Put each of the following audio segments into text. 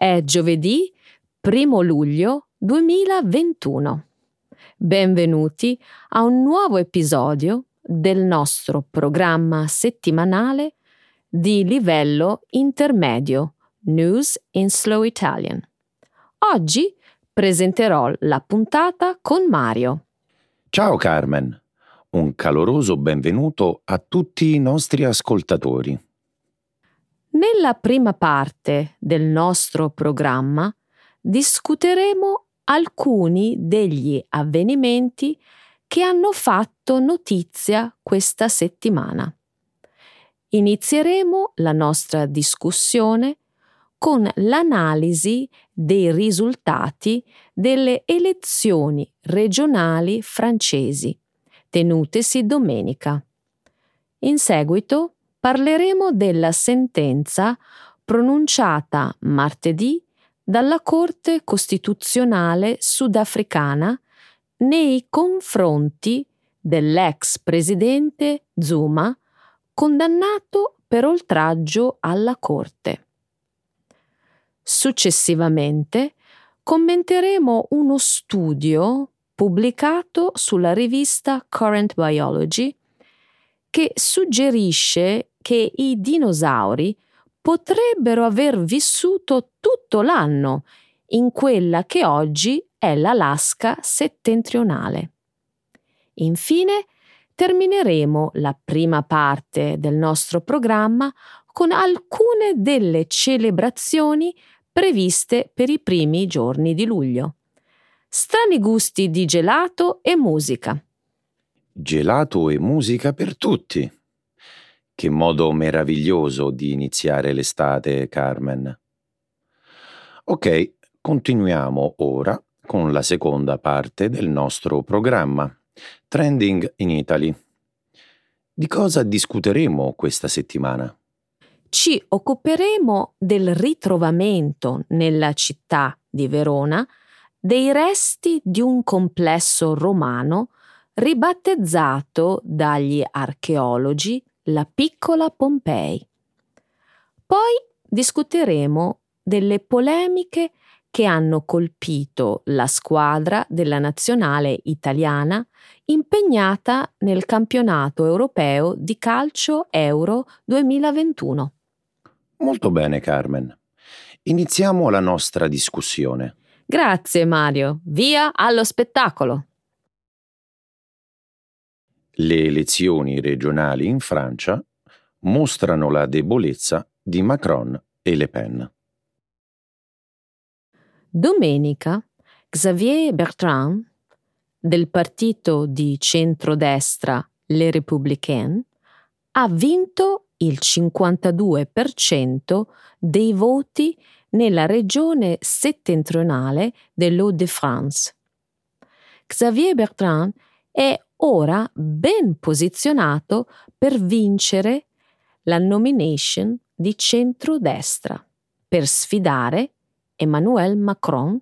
È giovedì 1 luglio 2021. Benvenuti a un nuovo episodio del nostro programma settimanale di livello intermedio News in Slow Italian. Oggi presenterò la puntata con Mario. Ciao Carmen, un caloroso benvenuto a tutti i nostri ascoltatori. Nella prima parte del nostro programma discuteremo alcuni degli avvenimenti che hanno fatto notizia questa settimana. Inizieremo la nostra discussione con l'analisi dei risultati delle elezioni regionali francesi, tenutesi domenica. In seguito parleremo della sentenza pronunciata martedì dalla Corte Costituzionale sudafricana nei confronti dell'ex presidente Zuma, condannato per oltraggio alla Corte. Successivamente commenteremo uno studio pubblicato sulla rivista Current Biology che suggerisce che i dinosauri potrebbero aver vissuto tutto l'anno in quella che oggi è l'Alaska settentrionale. Infine termineremo la prima parte del nostro programma con alcune delle celebrazioni previste per i primi giorni di luglio. Strani gusti di gelato e musica. Gelato e musica per tutti. Che modo meraviglioso di iniziare l'estate, Carmen. Ok, continuiamo ora con la seconda parte del nostro programma, Trending in Italy. Di cosa discuteremo questa settimana? Ci occuperemo del ritrovamento nella città di Verona dei resti di un complesso romano ribattezzato dagli archeologi la piccola Pompei. Poi discuteremo delle polemiche che hanno colpito la squadra della nazionale italiana impegnata nel campionato europeo di calcio Euro 2021. Molto bene, Carmen. Iniziamo la nostra discussione. Grazie Mario, via allo spettacolo! Le elezioni regionali in Francia mostrano la debolezza di Macron e Le Pen. Domenica, Xavier Bertrand, del partito di centrodestra Les Républicains, ha vinto il 52% dei voti nella regione settentrionale dell'Hauts-de-France. Xavier Bertrand è ora ben posizionato per vincere la nomination di centrodestra, per sfidare Emmanuel Macron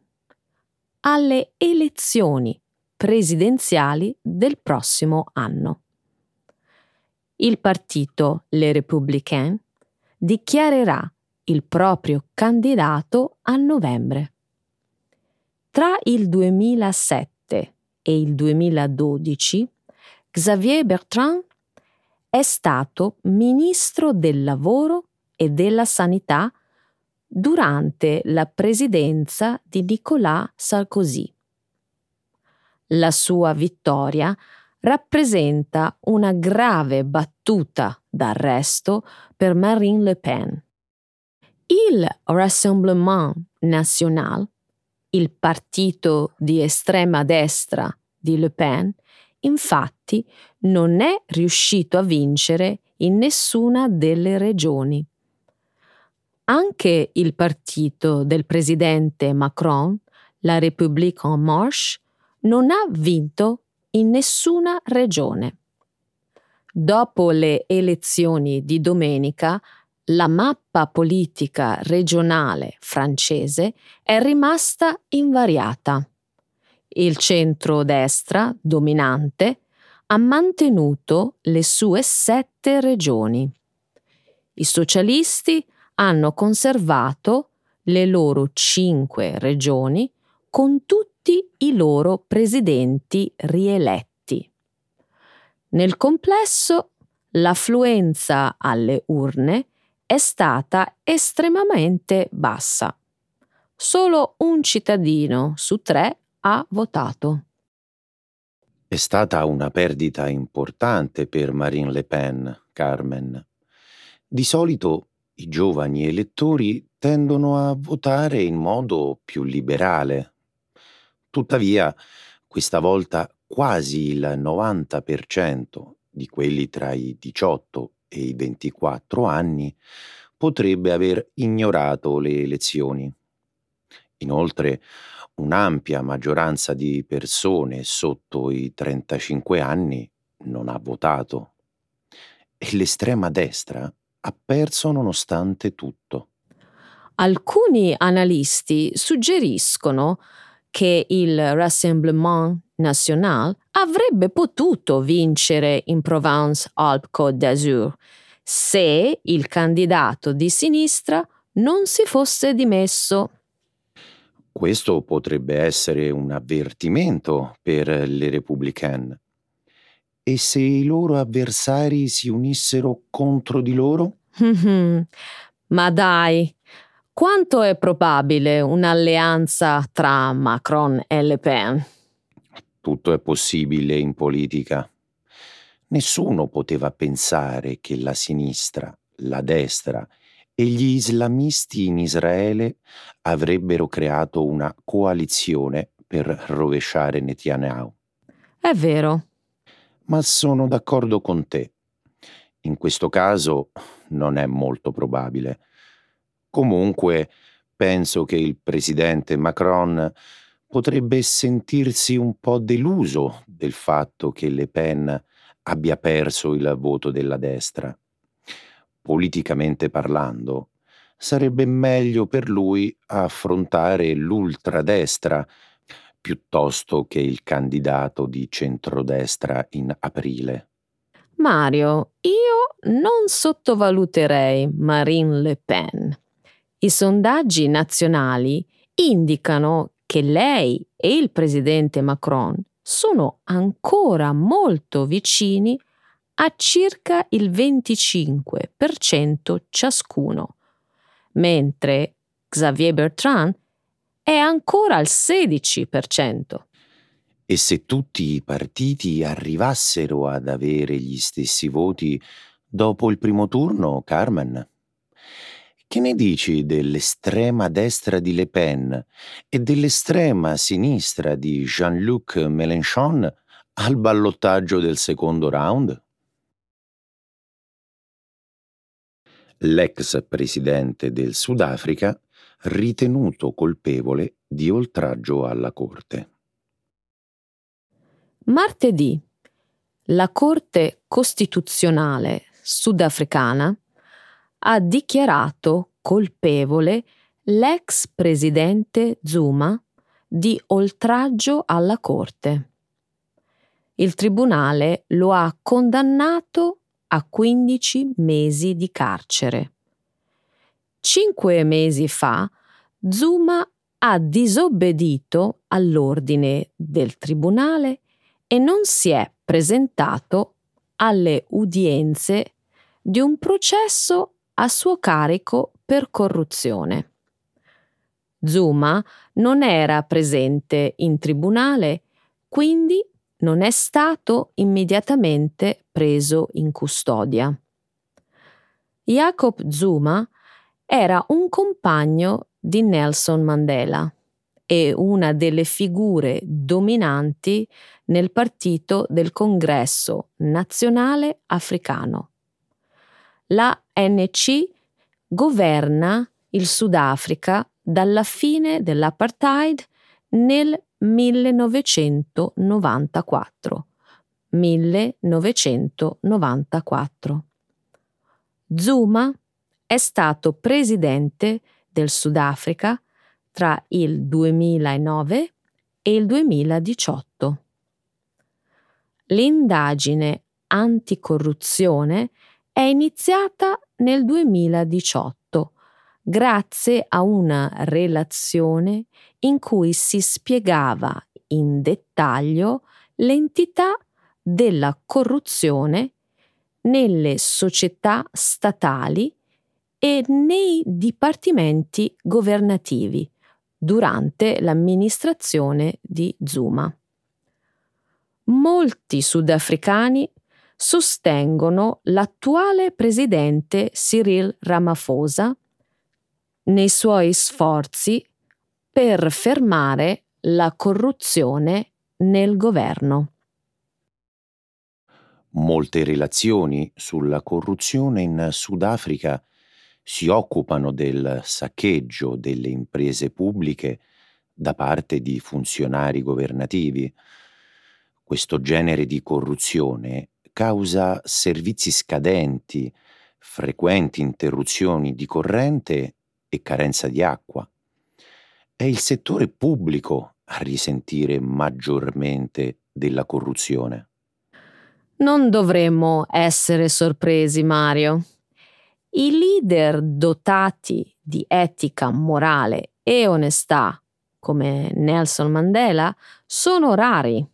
alle elezioni presidenziali del prossimo anno. Il partito Les Républicains dichiarerà il proprio candidato a novembre. Tra il 2007 e il 2012, Xavier Bertrand è stato ministro del lavoro e della sanità durante la presidenza di Nicolas Sarkozy. La sua vittoria rappresenta una grave battuta d'arresto per Marine Le Pen. Il Rassemblement National, il partito di estrema destra di Le Pen, infatti non è riuscito a vincere in nessuna delle regioni. Anche il partito del presidente Macron, La République en Marche, non ha vinto in nessuna regione. Dopo le elezioni di domenica, la mappa politica regionale francese è rimasta invariata. Il centro-destra dominante ha mantenuto le sue 7 regioni. I socialisti hanno conservato le loro 5 regioni con tutti i loro presidenti rieletti. Nel complesso, l'affluenza alle urne è stata estremamente bassa. Solo un cittadino su 3 ha votato. È stata una perdita importante per Marine Le Pen, Carmen. Di solito i giovani elettori tendono a votare in modo più liberale. Tuttavia, questa volta quasi il 90% di quelli tra i 18 e i 24 anni potrebbe aver ignorato le elezioni. Inoltre, un'ampia maggioranza di persone sotto i 35 anni non ha votato. E l'estrema destra ha perso nonostante tutto. Alcuni analisti suggeriscono che il Rassemblement National avrebbe potuto vincere in Provence-Alpes-Côte d'Azur se il candidato di sinistra non si fosse dimesso. Questo potrebbe essere un avvertimento per Les Républicains. E se i loro avversari si unissero contro di loro? Ma dai, quanto è probabile un'alleanza tra Macron e Le Pen? Tutto è possibile in politica. Nessuno poteva pensare che la sinistra, la destra e gli islamisti in Israele avrebbero creato una coalizione per rovesciare Netanyahu. È vero. Ma sono d'accordo con te. In questo caso non è molto probabile. Comunque, penso che il presidente Macron potrebbe sentirsi un po' deluso del fatto che Le Pen abbia perso il voto della destra. Politicamente parlando, sarebbe meglio per lui affrontare l'ultradestra piuttosto che il candidato di centrodestra in aprile. Mario, io non sottovaluterei Marine Le Pen. I sondaggi nazionali indicano che lei e il presidente Macron sono ancora molto vicini a circa il 25% ciascuno, mentre Xavier Bertrand è ancora al 16%. E se tutti i partiti arrivassero ad avere gli stessi voti dopo il primo turno, Carmen? Che ne dici dell'estrema destra di Le Pen e dell'estrema sinistra di Jean-Luc Mélenchon al ballottaggio del secondo round? L'ex presidente del Sudafrica ritenuto colpevole di oltraggio alla Corte. Martedì, la Corte Costituzionale sudafricana ha dichiarato colpevole l'ex presidente Zuma di oltraggio alla Corte. Il tribunale lo ha condannato a 15 mesi di carcere. 5 mesi fa Zuma ha disobbedito all'ordine del tribunale e non si è presentato alle udienze di un processo a suo carico per corruzione. Zuma non era presente in tribunale, quindi non è stato immediatamente preso in custodia. Jacob Zuma era un compagno di Nelson Mandela e una delle figure dominanti nel Partito del Congresso Nazionale Africano. La ANC governa il Sudafrica dalla fine dell'apartheid nel 1994. Zuma è stato presidente del Sudafrica tra il 2009 e il 2018. L'indagine anticorruzione è iniziata nel 2018 grazie a una relazione in cui si spiegava in dettaglio l'entità della corruzione nelle società statali e nei dipartimenti governativi durante l'amministrazione di Zuma. Molti sudafricani sostengono l'attuale presidente Cyril Ramaphosa nei suoi sforzi per fermare la corruzione nel governo. Molte relazioni sulla corruzione in Sudafrica si occupano del saccheggio delle imprese pubbliche da parte di funzionari governativi. Questo genere di corruzione causa servizi scadenti, frequenti interruzioni di corrente e carenza di acqua. È il settore pubblico a risentire maggiormente della corruzione. Non dovremmo essere sorpresi, Mario. I leader dotati di etica morale e onestà, come Nelson Mandela, sono rari.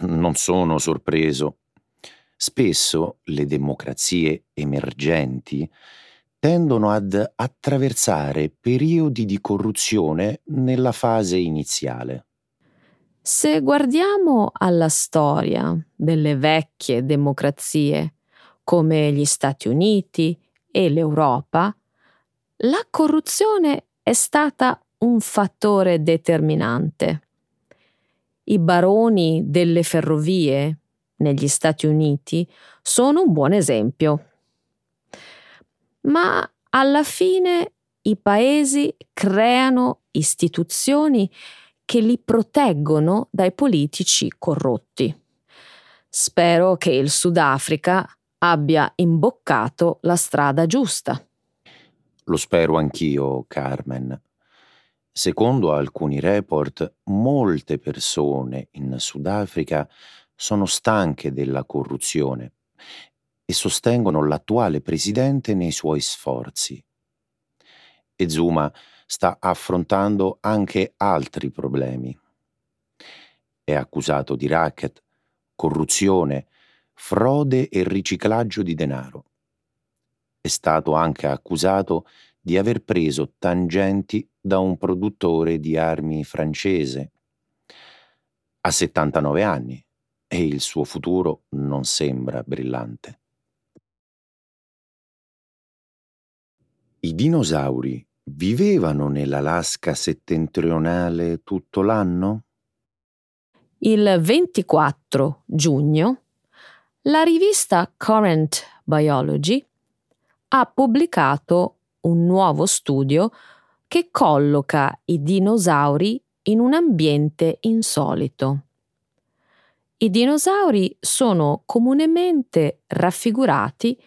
Non sono sorpreso. Spesso le democrazie emergenti tendono ad attraversare periodi di corruzione nella fase iniziale. Se guardiamo alla storia delle vecchie democrazie, come gli Stati Uniti e l'Europa, la corruzione è stata un fattore determinante. I baroni delle ferrovie negli Stati Uniti sono un buon esempio. Ma alla fine i paesi creano istituzioni che li proteggono dai politici corrotti. Spero che il Sudafrica abbia imboccato la strada giusta. Lo spero anch'io, Carmen. Secondo alcuni report, molte persone in Sudafrica sono stanche della corruzione e sostengono l'attuale presidente nei suoi sforzi. E Zuma sta affrontando anche altri problemi. È accusato di racket, corruzione, frode e riciclaggio di denaro. È stato anche accusato di aver preso tangenti da un produttore di armi francese. Ha 79 anni e il suo futuro non sembra brillante. I dinosauri vivevano nell'Alaska settentrionale tutto l'anno? Il 24 giugno, la rivista Current Biology ha pubblicato un nuovo studio che colloca i dinosauri in un ambiente insolito. I dinosauri sono comunemente raffigurati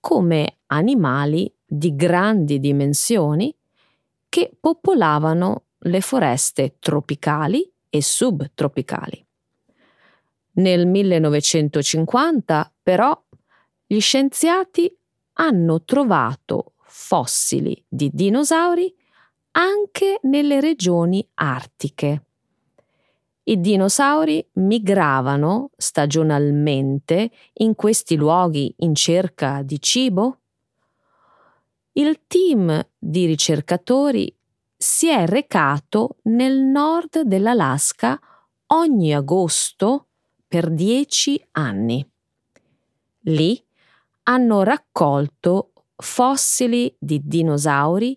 come animali di grandi dimensioni che popolavano le foreste tropicali e subtropicali. Nel 1950, però, gli scienziati hanno trovato fossili di dinosauri anche nelle regioni artiche. I dinosauri migravano stagionalmente in questi luoghi in cerca di cibo. Il team di ricercatori si è recato nel nord dell'Alaska ogni agosto per 10 anni. Lì hanno raccolto fossili di dinosauri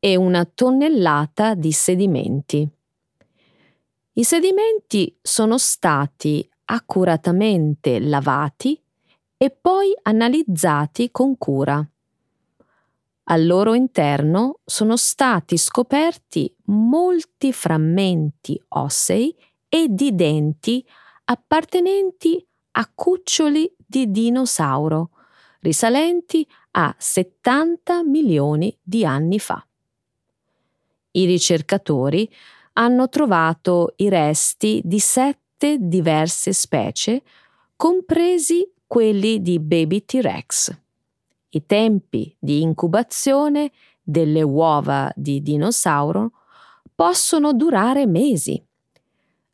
e 1 tonnellata di sedimenti. I sedimenti sono stati accuratamente lavati e poi analizzati con cura. Al loro interno sono stati scoperti molti frammenti ossei e di denti appartenenti a cuccioli di dinosauro, risalenti a 70 milioni di anni fa. I ricercatori hanno trovato i resti di 7 diverse specie, compresi quelli di Baby T-Rex. i tempi di incubazione delle uova di dinosauro possono durare mesi.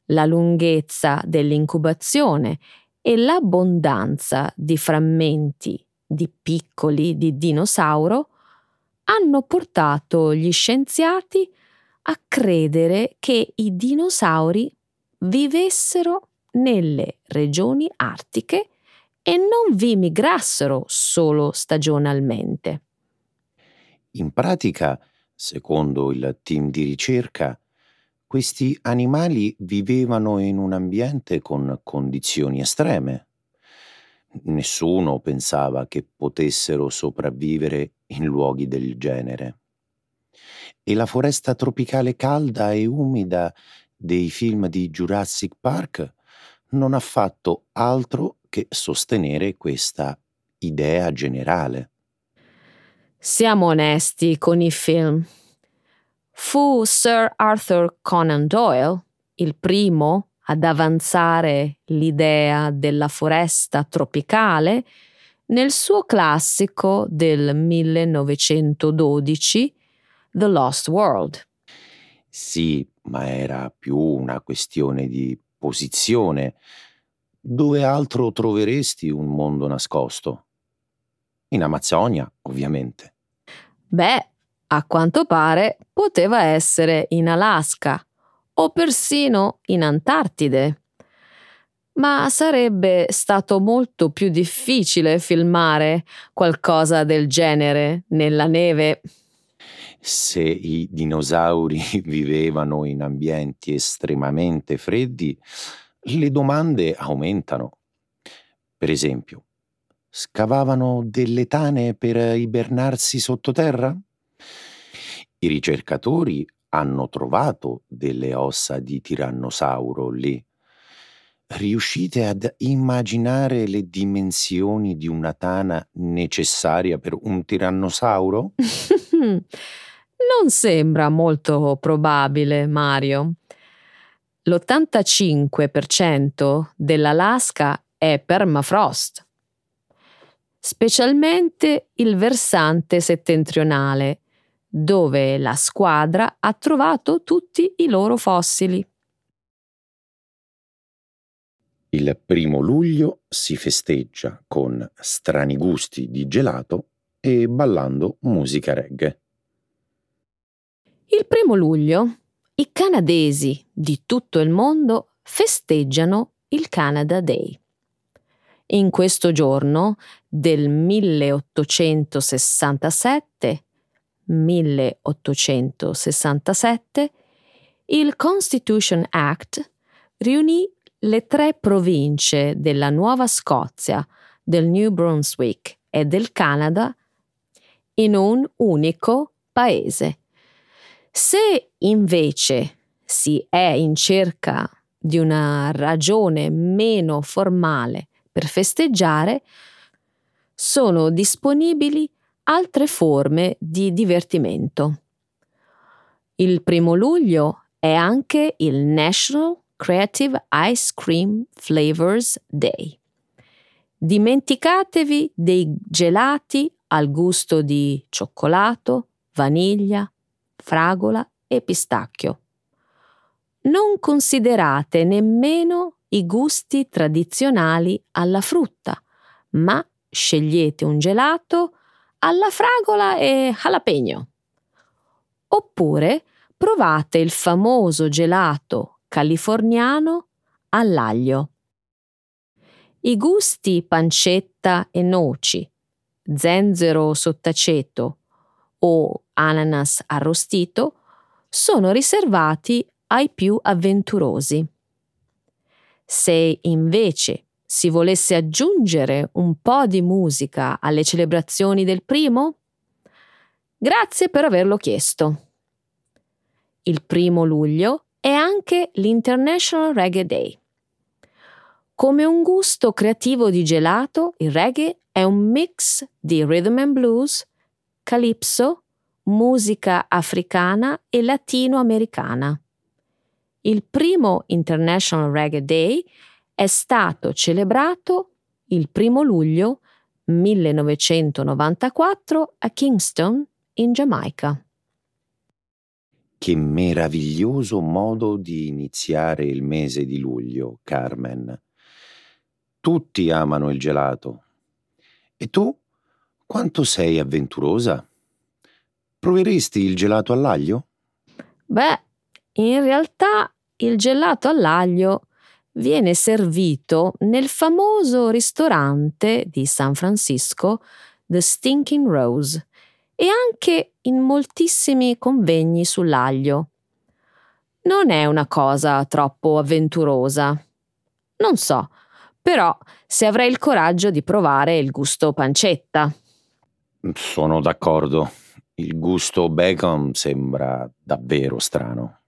La lunghezza dell'incubazione e l'abbondanza di frammenti di piccoli di dinosauro hanno portato gli scienziati a credere che i dinosauri vivessero nelle regioni artiche e non vi migrassero solo stagionalmente. In pratica, secondo il team di ricerca, questi animali vivevano in un ambiente con condizioni estreme. Nessuno pensava che potessero sopravvivere in luoghi del genere. E la foresta tropicale calda e umida dei film di Jurassic Park non ha fatto altro che sostenere questa idea generale. Siamo onesti con i film. Fu Sir Arthur Conan Doyle il primo ad avanzare l'idea della foresta tropicale nel suo classico del 1912, The Lost World. Sì, ma era più una questione di posizione. Dove altro troveresti un mondo nascosto? In Amazzonia, ovviamente. Beh, a quanto pare poteva essere in Alaska o persino in Antartide. Ma sarebbe stato molto più difficile filmare qualcosa del genere nella neve. Se i dinosauri vivevano in ambienti estremamente freddi, le domande aumentano. Per esempio, scavavano delle tane per ibernarsi sottoterra? I ricercatori hanno trovato delle ossa di tirannosauro lì. Riuscite ad immaginare le dimensioni di una tana necessaria per un tirannosauro? Non sembra molto probabile, Mario. L'85% dell'Alaska è permafrost, specialmente il versante settentrionale, dove la squadra ha trovato tutti i loro fossili. Il 1 luglio si festeggia con strani gusti di gelato e ballando musica reggae. Il 1 luglio i canadesi di tutto il mondo festeggiano il Canada Day. In questo giorno del 1867, il Constitution Act riunì le 3 province della Nuova Scozia, del New Brunswick e del Canada in un unico paese. Se invece si è in cerca di una ragione meno formale per festeggiare, sono disponibili altre forme di divertimento. Il 1 luglio è anche il National Creative Ice Cream Flavors Day. Dimenticatevi dei gelati al gusto di cioccolato, vaniglia, fragola e pistacchio. Non considerate nemmeno i gusti tradizionali alla frutta, ma scegliete un gelato alla fragola e jalapeno. Oppure provate il famoso gelato californiano all'aglio. I gusti pancetta e noci, zenzero sottaceto o ananas arrostito sono riservati ai più avventurosi. Se invece si volesse aggiungere un po' di musica alle celebrazioni del 1? Grazie per averlo chiesto. Il 1 luglio è anche l'International Reggae Day. Come un gusto creativo di gelato, il reggae è un mix di rhythm and blues, calypso, musica africana e latinoamericana. Il 1° International Reggae Day è stato celebrato il 1 luglio 1994 a Kingston, in Giamaica. Che meraviglioso modo di iniziare il mese di luglio, Carmen. Tutti amano il gelato. E tu, quanto sei avventurosa? Proveresti il gelato all'aglio? Beh, in realtà il gelato all'aglio viene servito nel famoso ristorante di San Francisco, The Stinking Rose, e anche in moltissimi convegni sull'aglio. Non è una cosa troppo avventurosa. Non so, però, se avrei il coraggio di provare il gusto pancetta. Sono d'accordo. Il gusto bacon sembra davvero strano.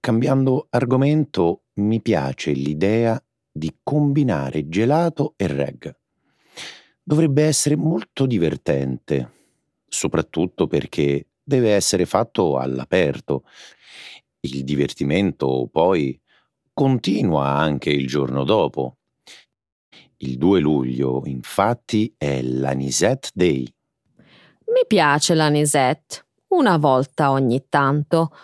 Cambiando argomento, mi piace l'idea di combinare gelato e reggae. Dovrebbe essere molto divertente, soprattutto perché deve essere fatto all'aperto. Il divertimento poi continua anche il giorno dopo. Il 2 luglio, infatti, è l'Anisette Day. Mi piace l'Anisette, una volta ogni tanto.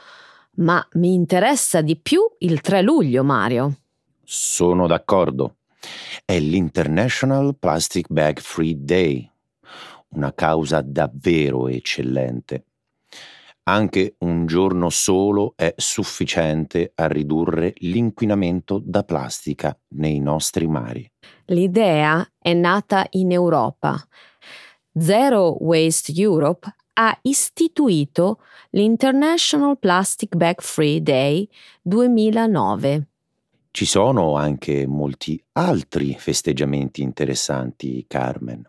Ma mi interessa di più il 3 luglio, Mario. Sono d'accordo. È l'International Plastic Bag Free Day, una causa davvero eccellente. Anche un giorno solo è sufficiente a ridurre l'inquinamento da plastica nei nostri mari. L'idea è nata in Europa. Zero Waste Europe ha istituito l'International Plastic Bag Free Day 2009. Ci sono anche molti altri festeggiamenti interessanti, Carmen.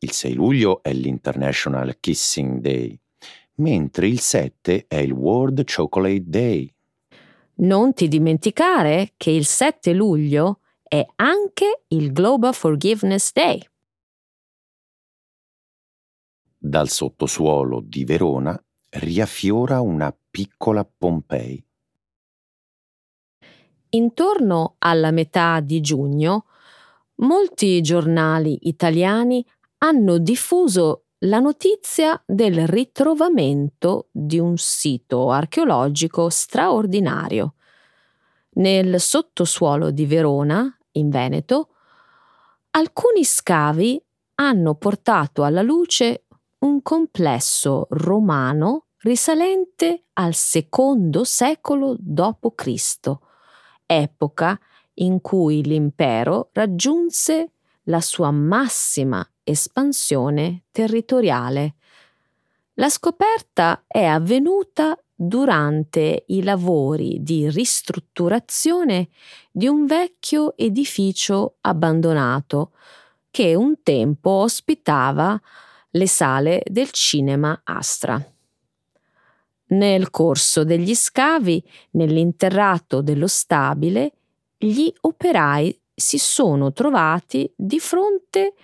Il 6 luglio è l'International Kissing Day, mentre il 7 è il World Chocolate Day. Non ti dimenticare che il 7 luglio è anche il Global Forgiveness Day. Dal sottosuolo di Verona riaffiora una piccola Pompei. Intorno alla metà di giugno, molti giornali italiani hanno diffuso la notizia del ritrovamento di un sito archeologico straordinario. Nel sottosuolo di Verona, in Veneto, alcuni scavi hanno portato alla luce un complesso romano risalente al II secolo d.C., epoca in cui l'impero raggiunse la sua massima espansione territoriale. La scoperta è avvenuta durante i lavori di ristrutturazione di un vecchio edificio abbandonato che un tempo ospitava le sale del cinema Astra. Nel corso degli scavi, nell'interrato dello stabile, gli operai si sono trovati di fronte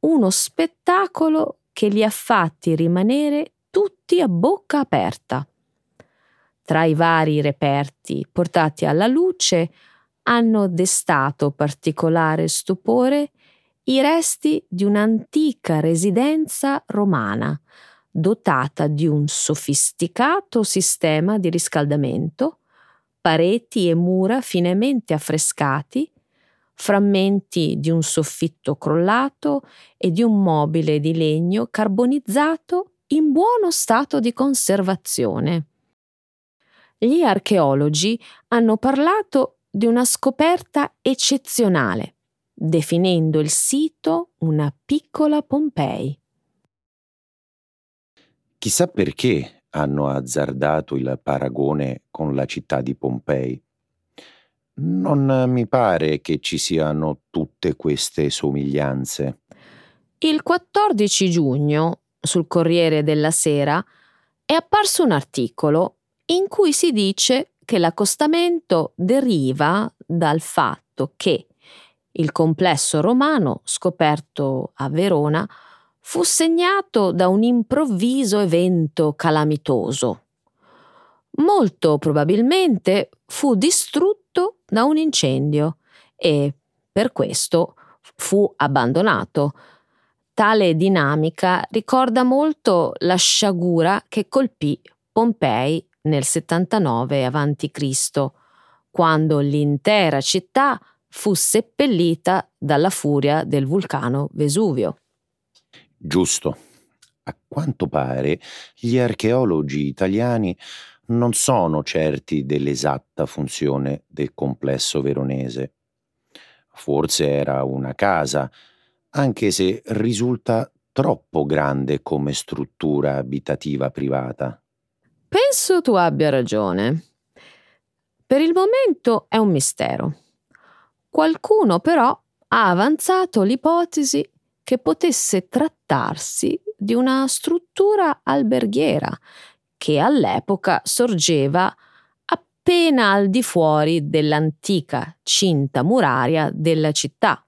uno spettacolo che li ha fatti rimanere tutti a bocca aperta. Tra i vari reperti portati alla luce hanno destato particolare stupore i resti di un'antica residenza romana, dotata di un sofisticato sistema di riscaldamento, pareti e mura finemente affrescati, frammenti di un soffitto crollato e di un mobile di legno carbonizzato in buono stato di conservazione. Gli archeologi hanno parlato di una scoperta eccezionale, definendo il sito una piccola Pompei. Chissà perché hanno azzardato il paragone con la città di Pompei. Non mi pare che ci siano tutte queste somiglianze. Il 14 giugno, sul Corriere della Sera, è apparso un articolo in cui si dice che l'accostamento deriva dal fatto che il complesso romano, scoperto a Verona, fu segnato da un improvviso evento calamitoso. Molto probabilmente fu distrutto da un incendio e, per questo, fu abbandonato, Tale dinamica ricorda molto la sciagura che colpì Pompei nel 79 a.C., quando l'intera città fu seppellita dalla furia del vulcano Vesuvio. Giusto. A quanto pare, gli archeologi italiani non sono certi dell'esatta funzione del complesso veronese. Forse era una casa, anche se risulta troppo grande come struttura abitativa privata. Penso tu abbia ragione. Per il momento è un mistero. Qualcuno però ha avanzato l'ipotesi che potesse trattarsi di una struttura alberghiera che all'epoca sorgeva appena al di fuori dell'antica cinta muraria della città.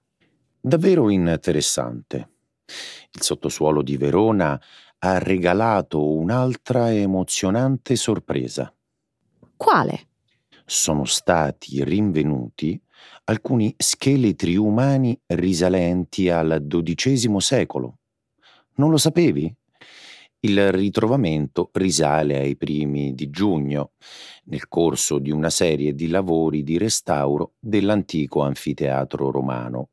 Davvero interessante. Il sottosuolo di Verona ha regalato un'altra emozionante sorpresa. Quale? Sono stati rinvenuti alcuni scheletri umani risalenti al XII secolo. Non lo sapevi? Il ritrovamento risale ai primi di giugno, nel corso di una serie di lavori di restauro dell'antico anfiteatro romano.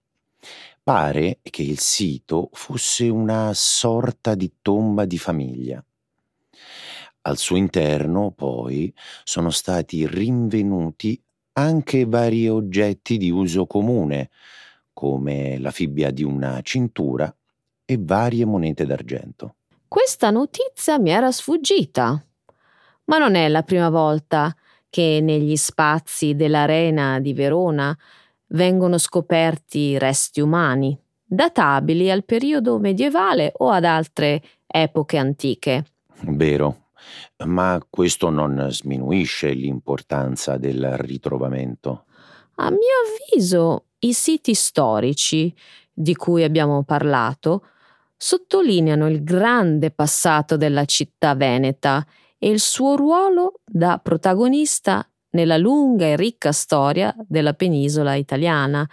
Pare che il sito fosse una sorta di tomba di famiglia. Al suo interno, poi, sono stati rinvenuti anche vari oggetti di uso comune, come la fibbia di una cintura e varie monete d'argento. Questa notizia mi era sfuggita, ma non è la prima volta che negli spazi dell'Arena di Verona vengono scoperti resti umani, databili al periodo medievale o ad altre epoche antiche. Vero. Ma questo non sminuisce l'importanza del ritrovamento. A mio avviso, i siti storici di cui abbiamo parlato sottolineano il grande passato della città veneta e il suo ruolo da protagonista nella lunga e ricca storia della penisola italiana.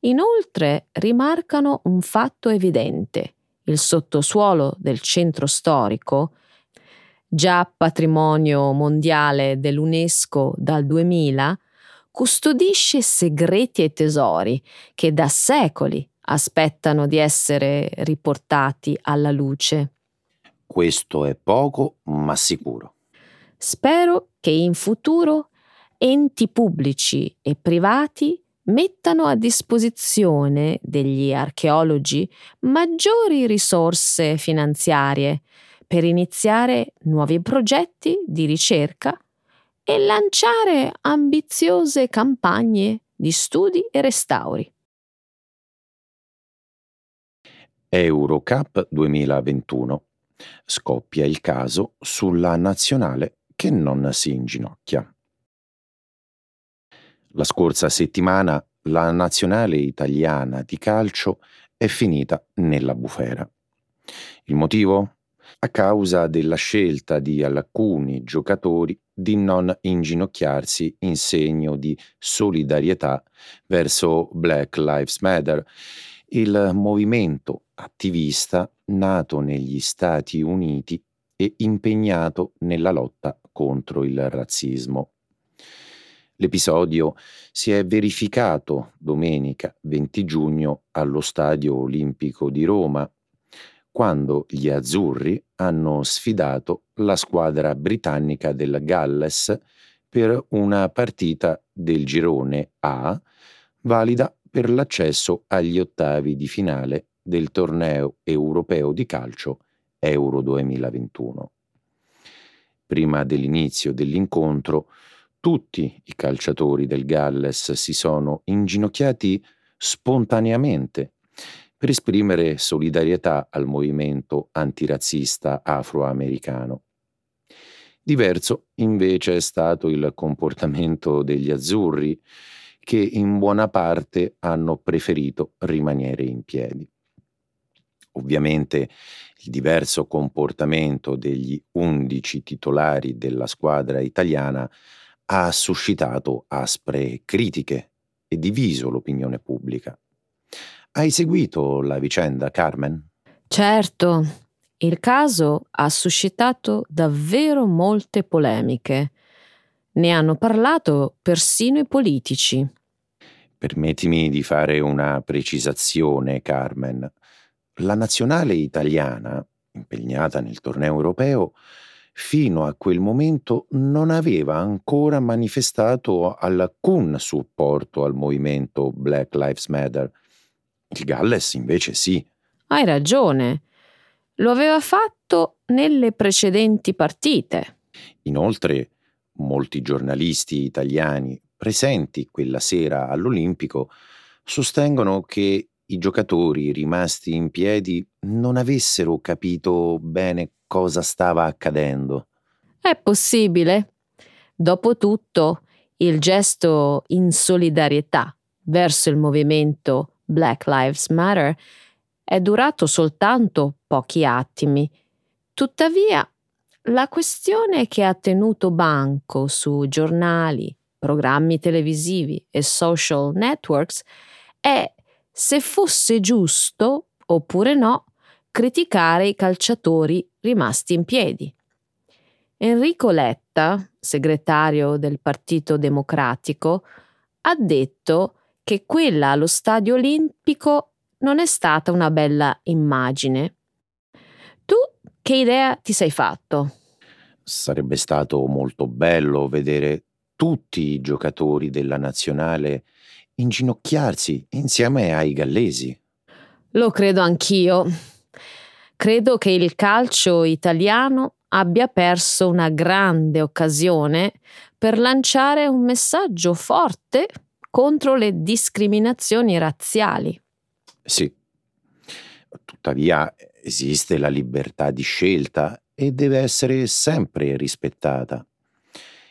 Inoltre, rimarcano un fatto evidente: il sottosuolo del centro storico, già patrimonio mondiale dell'UNESCO dal 2000, custodisce segreti e tesori che da secoli aspettano di essere riportati alla luce. Questo è poco, ma sicuro. Spero che in futuro enti pubblici e privati mettano a disposizione degli archeologi maggiori risorse finanziarie per iniziare nuovi progetti di ricerca e lanciare ambiziose campagne di studi e restauri. Euro Cup 2021. Scoppia il caso sulla nazionale che non si inginocchia. La scorsa settimana la nazionale italiana di calcio è finita nella bufera. Il motivo? A causa della scelta di alcuni giocatori di non inginocchiarsi in segno di solidarietà verso Black Lives Matter, il movimento attivista nato negli Stati Uniti e impegnato nella lotta contro il razzismo. L'episodio si è verificato domenica 20 giugno allo Stadio Olimpico di Roma, quando gli azzurri hanno sfidato la squadra britannica del Galles per una partita del girone A, valida per l'accesso agli ottavi di finale del torneo europeo di calcio Euro 2021. Prima dell'inizio dell'incontro, tutti i calciatori del Galles si sono inginocchiati spontaneamente per esprimere solidarietà al movimento antirazzista afroamericano. Diverso invece è stato il comportamento degli azzurri, che in buona parte hanno preferito rimanere in piedi. Ovviamente il diverso comportamento degli 11 titolari della squadra italiana ha suscitato aspre critiche e diviso l'opinione pubblica. Hai seguito la vicenda, Carmen? Certo, il caso ha suscitato davvero molte polemiche. Ne hanno parlato persino i politici. Permettimi di fare una precisazione, Carmen. La nazionale italiana, impegnata nel torneo europeo, fino a quel momento non aveva ancora manifestato alcun supporto al movimento Black Lives Matter. Il Galles invece sì. Hai ragione. Lo aveva fatto nelle precedenti partite. Inoltre, molti giornalisti italiani presenti quella sera all'Olimpico sostengono che i giocatori rimasti in piedi non avessero capito bene cosa stava accadendo. È possibile. Dopotutto, il gesto in solidarietà verso il movimento Black Lives Matter è durato soltanto pochi attimi. Tuttavia, la questione che ha tenuto banco su giornali, programmi televisivi e social networks è se fosse giusto, oppure no, criticare i calciatori rimasti in piedi. Enrico Letta, segretario del Partito Democratico, ha detto che quella allo Stadio Olimpico non è stata una bella immagine. Tu che idea ti sei fatto? Sarebbe stato molto bello vedere tutti i giocatori della nazionale inginocchiarsi insieme ai gallesi. Lo credo anch'io. Credo che il calcio italiano abbia perso una grande occasione per lanciare un messaggio forte contro le discriminazioni razziali. Sì. Tuttavia esiste la libertà di scelta e deve essere sempre rispettata.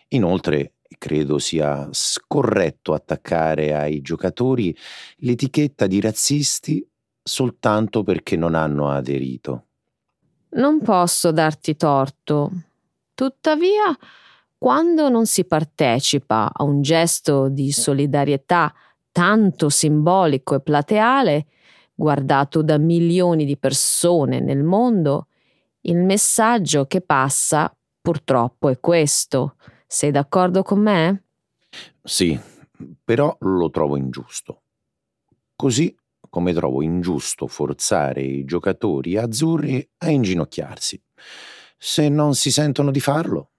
Inoltre, credo sia scorretto attaccare ai giocatori l'etichetta di razzisti soltanto perché non hanno aderito. Non posso darti torto. Tuttavia, quando non si partecipa a un gesto di solidarietà tanto simbolico e plateale, guardato da milioni di persone nel mondo, il messaggio che passa purtroppo è questo. Sei d'accordo con me? Sì, però lo trovo ingiusto. Così come trovo ingiusto forzare i giocatori azzurri a inginocchiarsi, se non si sentono di farlo.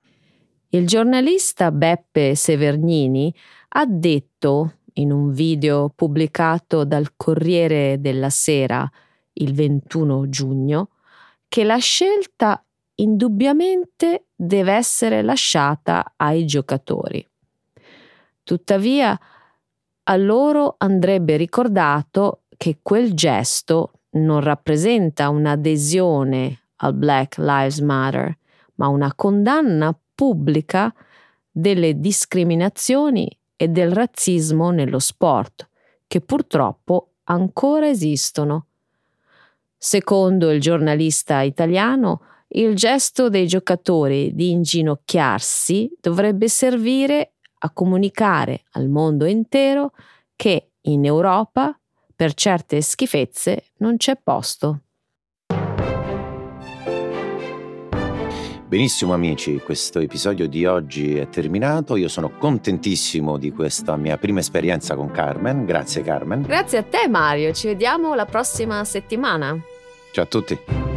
Il giornalista Beppe Severgnini ha detto in un video pubblicato dal Corriere della Sera il 21 giugno che la scelta indubbiamente deve essere lasciata ai giocatori. Tuttavia, a loro andrebbe ricordato che quel gesto non rappresenta un'adesione al Black Lives Matter, ma una condanna pubblica delle discriminazioni e del razzismo nello sport, che purtroppo ancora esistono. Secondo il giornalista italiano, il gesto dei giocatori di inginocchiarsi dovrebbe servire a comunicare al mondo intero che in Europa per certe schifezze non c'è posto. Benissimo amici, questo episodio di oggi è terminato. Io sono contentissimo di questa mia prima esperienza con Carmen. Grazie Carmen. Grazie a te Mario, ci vediamo la prossima settimana. Ciao a tutti.